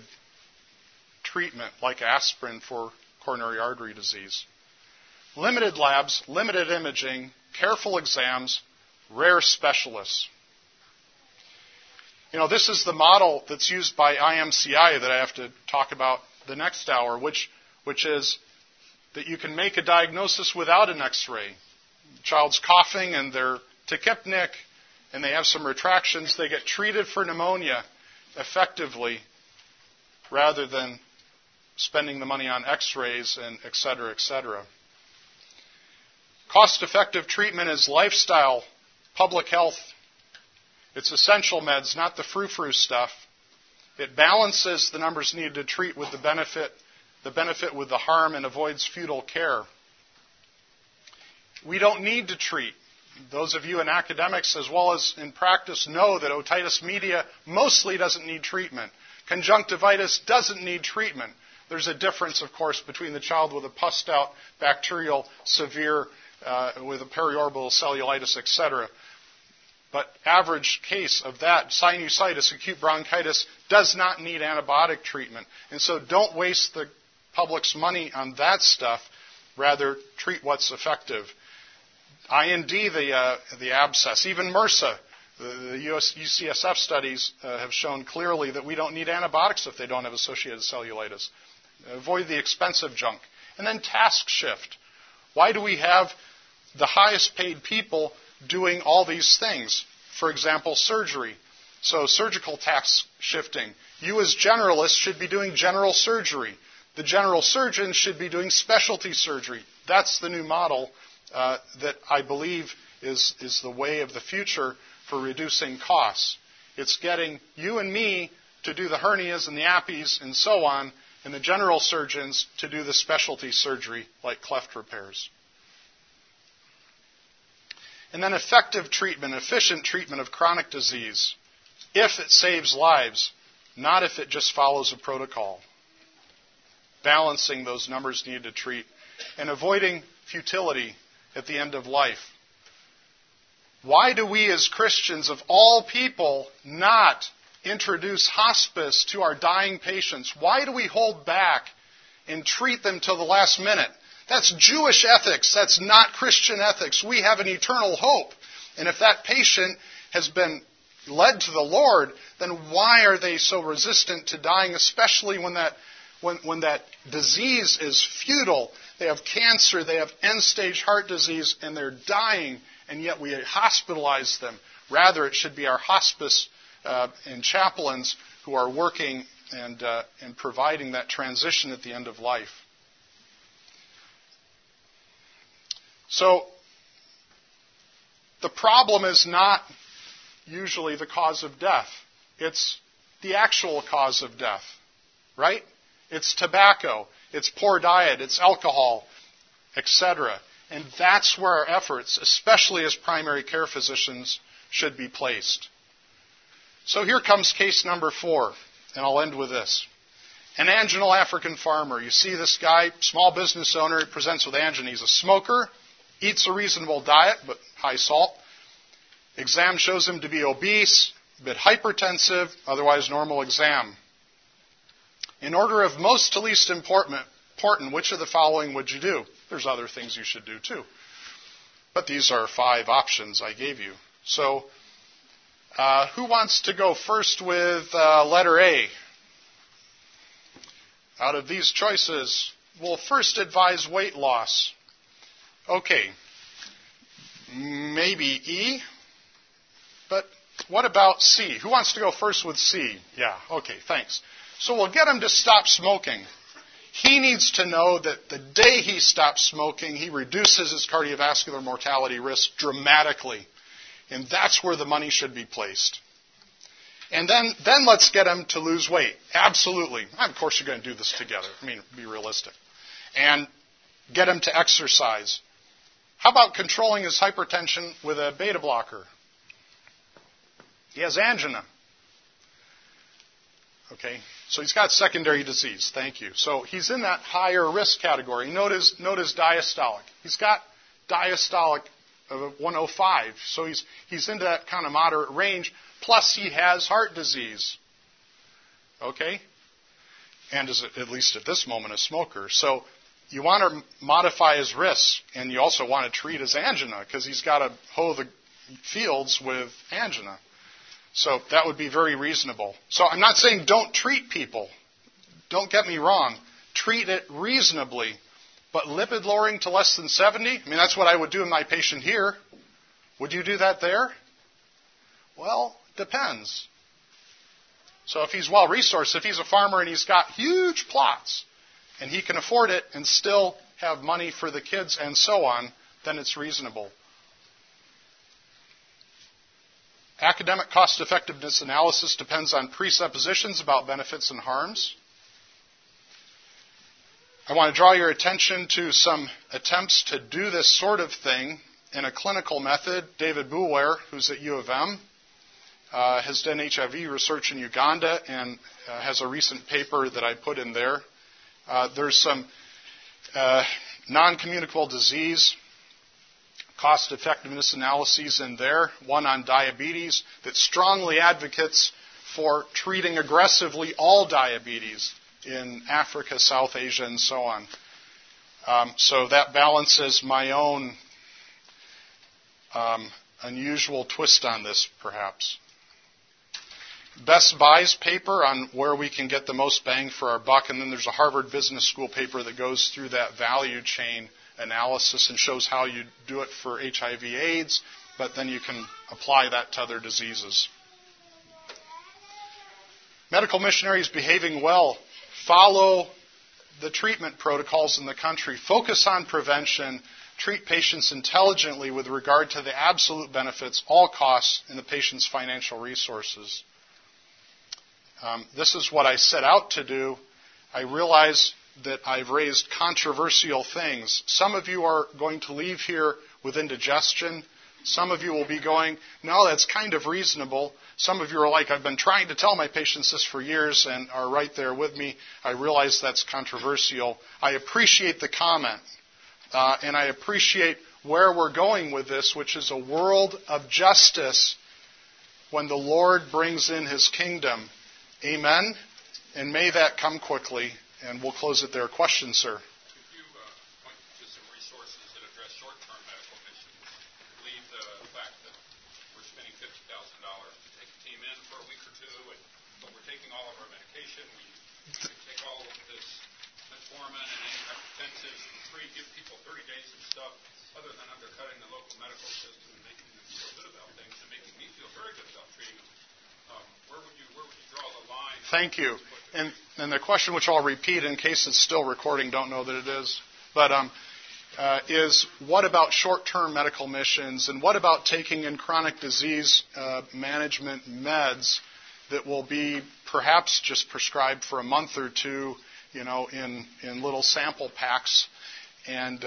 treatment like aspirin for coronary artery disease. Limited labs, limited imaging, careful exams, rare specialists. You know, this is the model that's used by IMCI that I have to talk about the next hour, which is that you can make a diagnosis without an x-ray. The child's coughing and they're tachypnic and they have some retractions. They get treated for pneumonia effectively rather than spending the money on x-rays and et cetera, et cetera. Cost-effective treatment is lifestyle, public health. It's essential meds, not the frou-frou stuff. It balances the numbers needed to treat with the benefit with the harm, and avoids futile care. We don't need to treat. Those of you in academics as well as in practice know that otitis media mostly doesn't need treatment. Conjunctivitis doesn't need treatment. There's a difference, of course, between the child with a pussed out bacterial severe with a periorbital cellulitis, etc. But average case of that, sinusitis, acute bronchitis, does not need antibiotic treatment. And so don't waste the public's money on that stuff. Rather, treat what's effective. IND, the abscess, even MRSA. The US UCSF studies have shown clearly that we don't need antibiotics if they don't have associated cellulitis. Avoid the expensive junk. And then task shift. Why do we have the highest paid people doing all these things? For example, surgery. So surgical task shifting. You as generalists should be doing general surgery. The general surgeon should be doing specialty surgery. That's the new model that I believe is the way of the future for reducing costs. It's getting you and me to do the hernias and the appies and so on, and the general surgeons to do the specialty surgery like cleft repairs. And then effective treatment, efficient treatment of chronic disease, if it saves lives, not if it just follows a protocol. Balancing those numbers needed to treat and avoiding futility at the end of life. Why do we as Christians of all people not introduce hospice to our dying patients? Why do we hold back and treat them till the last minute? That's Jewish ethics. That's not Christian ethics. We have an eternal hope. And if that patient has been led to the Lord, then why are they so resistant to dying, especially when that disease is futile? They have cancer, they have end-stage heart disease, and they're dying, and yet we hospitalize them. Rather, it should be our hospice and chaplains who are working and providing that transition at the end of life. So the problem is not usually the cause of death. It's the actual cause of death, right? It's tobacco, it's poor diet, it's alcohol, etc. And that's where our efforts, especially as primary care physicians, should be placed. So here comes case number 4, and I'll end with this. An anginal African farmer. You see this guy, small business owner, presents with angina. He's a smoker, eats a reasonable diet, but high salt. Exam shows him to be obese, a bit hypertensive, otherwise normal exam. In order of most to least important, which of the following would you do? There's other things you should do too. But these are 5 options I gave you. So who wants to go first with letter A? Out of these choices, we'll first advise weight loss. Okay, maybe E, but what about C? Who wants to go first with C? Yeah, okay, thanks. So we'll get him to stop smoking. He needs to know that the day he stops smoking, he reduces his cardiovascular mortality risk dramatically. And that's where the money should be placed. And then let's get him to lose weight. Absolutely. Of course, you're going to do this together. I mean, be realistic. And get him to exercise. How about controlling his hypertension with a beta blocker? He has angina. Okay, so he's got secondary disease. Thank you. So he's in that higher risk category. Notice diastolic. He's got diastolic of 105, so he's into that kind of moderate range. Plus, he has heart disease. Okay, and is at least at this moment a smoker. So you want to modify his risk, and you also want to treat his angina because he's got to hoe the fields with angina. So that would be very reasonable. So I'm not saying don't treat people. Don't get me wrong. Treat it reasonably. But lipid lowering to less than 70? I mean, that's what I would do in my patient here. Would you do that there? Well, depends. So if he's well-resourced, if he's a farmer and he's got huge plots and he can afford it and still have money for the kids and so on, then it's reasonable. Academic cost-effectiveness analysis depends on presuppositions about benefits and harms. I want to draw your attention to some attempts to do this sort of thing in a clinical method. David Buller, who's at U of M, has done HIV research in Uganda and has a recent paper that I put in there. There's some non-communicable disease cost-effectiveness analyses in there, one on diabetes that strongly advocates for treating aggressively all diabetes in Africa, South Asia, and so on. So that balances my own unusual twist on this, perhaps. Best Buy's paper on where we can get the most bang for our buck, and then there's a Harvard Business School paper that goes through that value chain analysis and shows how you do it for HIV/AIDS, but then you can apply that to other diseases. Medical missionaries behaving well. Follow the treatment protocols in the country. Focus on prevention. Treat patients intelligently with regard to the absolute benefits, all costs, and the patient's financial resources. This is what I set out to do. I realize that I've raised controversial things. Some of you are going to leave here with indigestion. Some of you will be going, no, that's kind of reasonable. Some of you are like, I've been trying to tell my patients this for years and are right there with me. I realize that's controversial. I appreciate the comment, and I appreciate where we're going with this, which is a world of justice when the Lord brings in his kingdom. Amen? And may that come quickly. And we'll close it there. Question, sir? Could you point to some resources that address short-term medical missions? Leave the fact that we're spending $50,000 to take a team in for a week or two, but we're taking all of our medication. We take all of this metformin and antihypertensives and give people 30 days of stuff, other than undercutting the local medical system and making them feel good about things and making me feel very good about treating them. Where would you draw the line? Thank you. And the question, which I'll repeat in case it's still recording, don't know that it is, but is what about short-term medical missions, and what about taking in chronic disease management meds that will be perhaps just prescribed for a month or two, you know, in little sample packs, and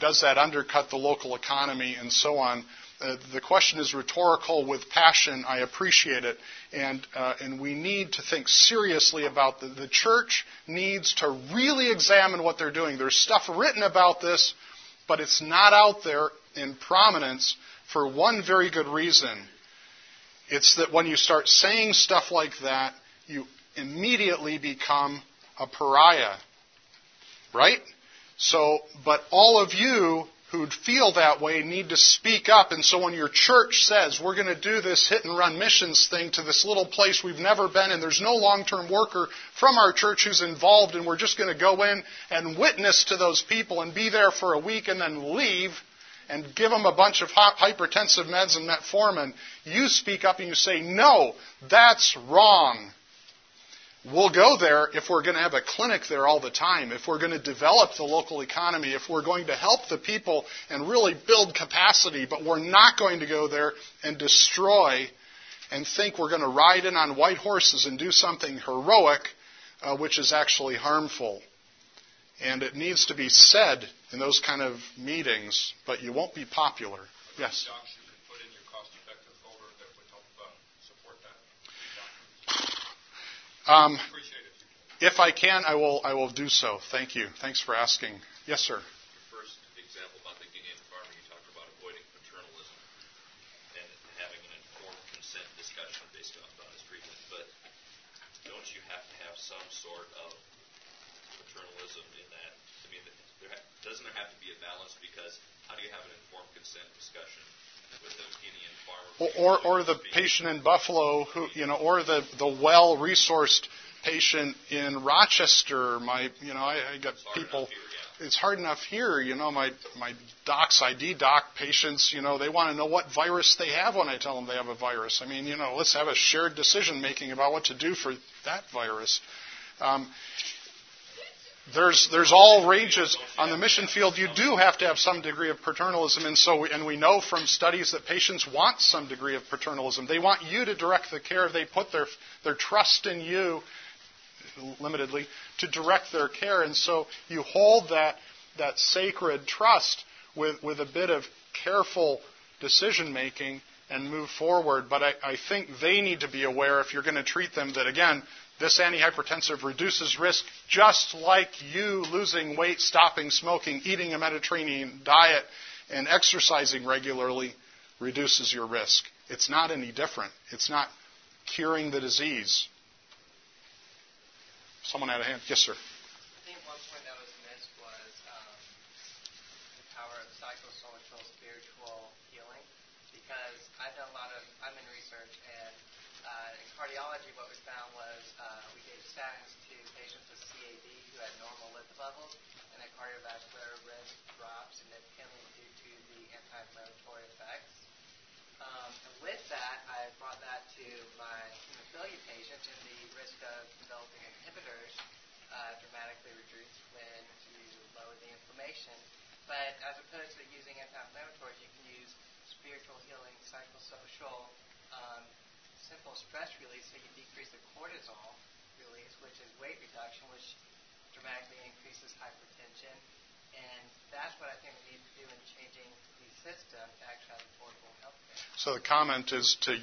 does that undercut the local economy and so on? The question is rhetorical with passion. I appreciate it. And we need to think seriously about the church needs to really examine what they're doing. There's stuff written about this, but it's not out there in prominence for one very good reason. It's that when you start saying stuff like that, you immediately become a pariah. Right? So, but all of you who'd feel that way need to speak up. And so when your church says, we're going to do this hit-and-run missions thing to this little place we've never been, and there's no long-term worker from our church who's involved, and we're just going to go in and witness to those people and be there for a week and then leave and give them a bunch of hypertensive meds and metformin, you speak up and you say, no, that's wrong. We'll go there if we're going to have a clinic there all the time, if we're going to develop the local economy, if we're going to help the people and really build capacity, but we're not going to go there and destroy and think we're going to ride in on white horses and do something heroic, which is actually harmful. And it needs to be said in those kind of meetings, but you won't be popular. Yes? If I can, I will do so. Thank you. Thanks for asking. Yes, sir. Your first example about the Guinean farming, you talked about avoiding paternalism and having an informed consent discussion based on his treatment. But don't you have to have some sort of paternalism in that? I mean, doesn't there have to be a balance? Because how do you have an informed consent discussion with the Guinean farmer? Or the patient in Buffalo, who, you know, or the well-resourced patient in Rochester. I got people. It's hard enough here, you know. My docs, ID doc patients, you know, they want to know what virus they have when I tell them they have a virus. I mean, you know, let's have a shared decision making about what to do for that virus. There's all ranges. On the mission field, you do have to have some degree of paternalism, and we know from studies that patients want some degree of paternalism. They want you to direct the care. They put their trust in you, limitedly, to direct their care, and so you hold that that sacred trust with a bit of careful decision making and move forward. But I think they need to be aware, if you're going to treat them, that again, this antihypertensive reduces risk, just like you losing weight, stopping smoking, eating a Mediterranean diet, and exercising regularly reduces your risk. It's not any different. It's not curing the disease. Someone had a hand. Yes, sir. I think one point that was missed was the power of psychosocial, spiritual healing. Because I've done a lot of, I'm in research, and in cardiology, what we found was we gave statins to patients with CAD who had normal lipid levels, and their cardiovascular risk dropped significantly due to the anti-inflammatory effects. And with that, I brought that to my hemophilia patient, and the risk of developing inhibitors dramatically reduced when you lower the inflammation. But as opposed to using anti-inflammatories, you can use spiritual healing, psychosocial, simple stress release, so you decrease the cortisol release, which is weight reduction, which dramatically increases hypertension. And that's what I think we need to do in changing the system to actually have affordable health care. So the comment is to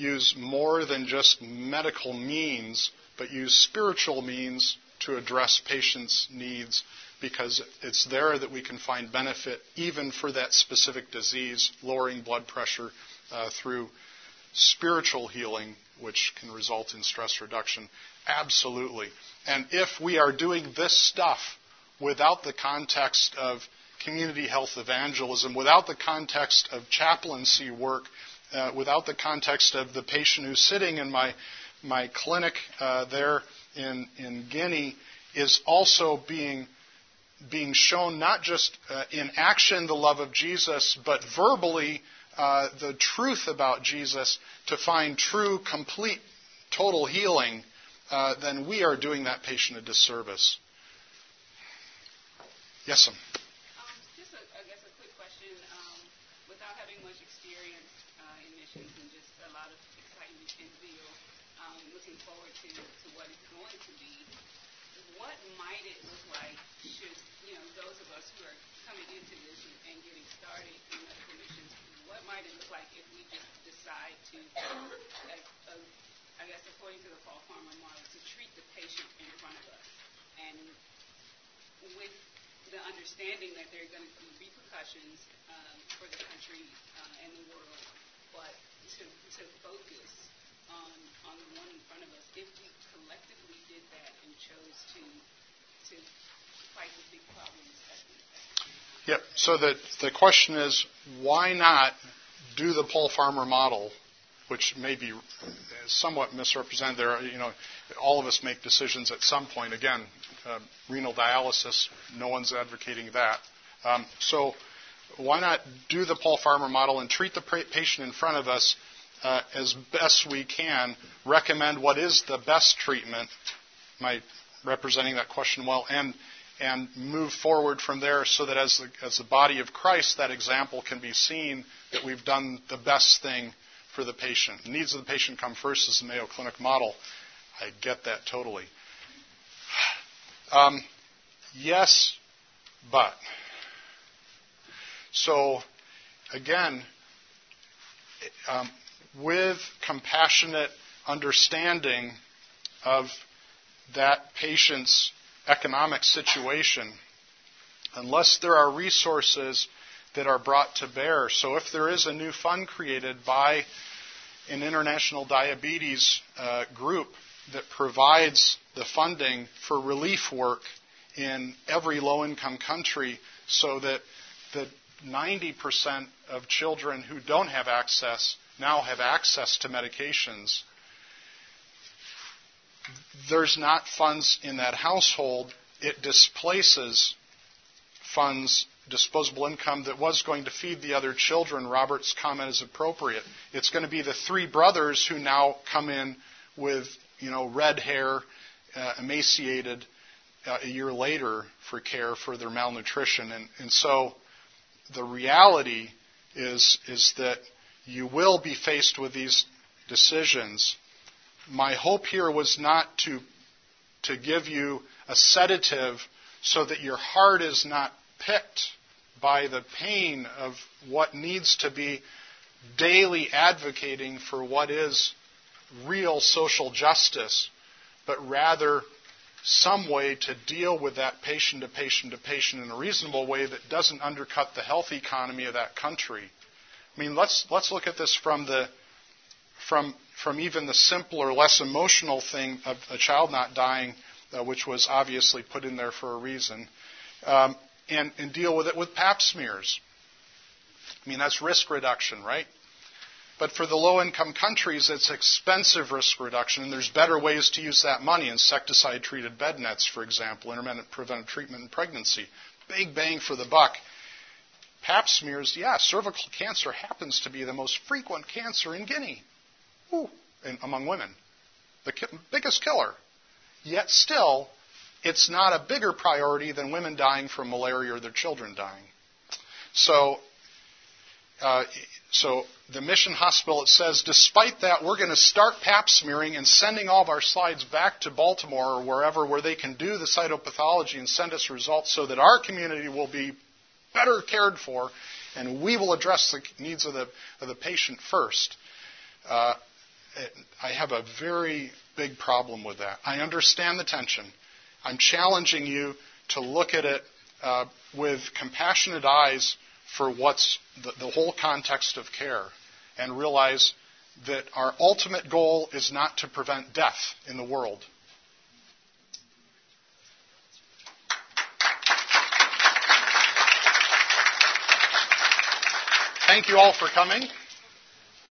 use more than just medical means, but use spiritual means to address patients' needs, because it's there that we can find benefit even for that specific disease, lowering blood pressure through spiritual healing, which can result in stress reduction. Absolutely. And if we are doing this stuff without the context of community health evangelism, without the context of chaplaincy work, without the context of the patient who's sitting in my clinic there in Guinea, is also being shown not just in action the love of Jesus, but verbally the truth about Jesus, to find true, complete, total healing, then we are doing that patient a disservice. Yes, ma'am. Just, I guess, a quick question. Without having much experience in missions and just a lot of excitement and zeal, looking forward to what it's going to be, what might it look like should, those of us who are coming into this and getting started in medical missions, what might it look like if we just decide to, I guess according to the Paul Farmer model, to treat the patient in front of us, and with the understanding that there are going to be repercussions for the country and the world, but to focus on the one in front of us. If we collectively did that and chose to fight the big problems. Yep. So the question is, why not do the Paul Farmer model, which may be somewhat misrepresented there. All of us make decisions at some point. Again, renal dialysis, no one's advocating that. So why not do the Paul Farmer model and treat the patient in front of us as best we can, recommend what is the best treatment, am I representing that question well, and move forward from there, so that as the body of Christ, that example can be seen that we've done the best thing for the patient. The needs of the patient come first is the Mayo Clinic model. I get that totally. Yes, but. So, again, with compassionate understanding of that patient's economic situation, unless there are resources that are brought to bear. So if there is a new fund created by an international diabetes group that provides the funding for relief work in every low-income country, so that the 90% of children who don't have access now have access to medications. There's not funds in that household. It displaces funds, disposable income that was going to feed the other children. Robert's comment is appropriate. It's going to be the three brothers who now come in with red hair, emaciated a year later for care for their malnutrition. And so the reality is that you will be faced with these decisions. My hope here was not to give you a sedative so that your heart is not picked by the pain of what needs to be daily advocating for what is real social justice, but rather some way to deal with that patient to patient in a reasonable way that doesn't undercut the health economy of that country. I mean, let's look at this from even the simpler, less emotional thing of a child not dying, which was obviously put in there for a reason, and deal with it with pap smears. I mean, that's risk reduction, right? But for the low-income countries, it's expensive risk reduction, and there's better ways to use that money. Insecticide-treated bed nets, for example, intermittent preventive treatment in pregnancy. Big bang for the buck. Pap smears, yeah, cervical cancer happens to be the most frequent cancer in Guinea, among women. The biggest killer. Yet still, it's not a bigger priority than women dying from malaria or their children dying. So the Mission Hospital, it says, despite that, we're going to start pap smearing and sending all of our slides back to Baltimore or wherever where they can do the cytopathology and send us results so that our community will be better cared for and we will address the needs of the patient first. I have a very big problem with that. I understand the tension. I'm challenging you to look at it with compassionate eyes for what's the whole context of care, and realize that our ultimate goal is not to prevent death in the world. Thank you all for coming.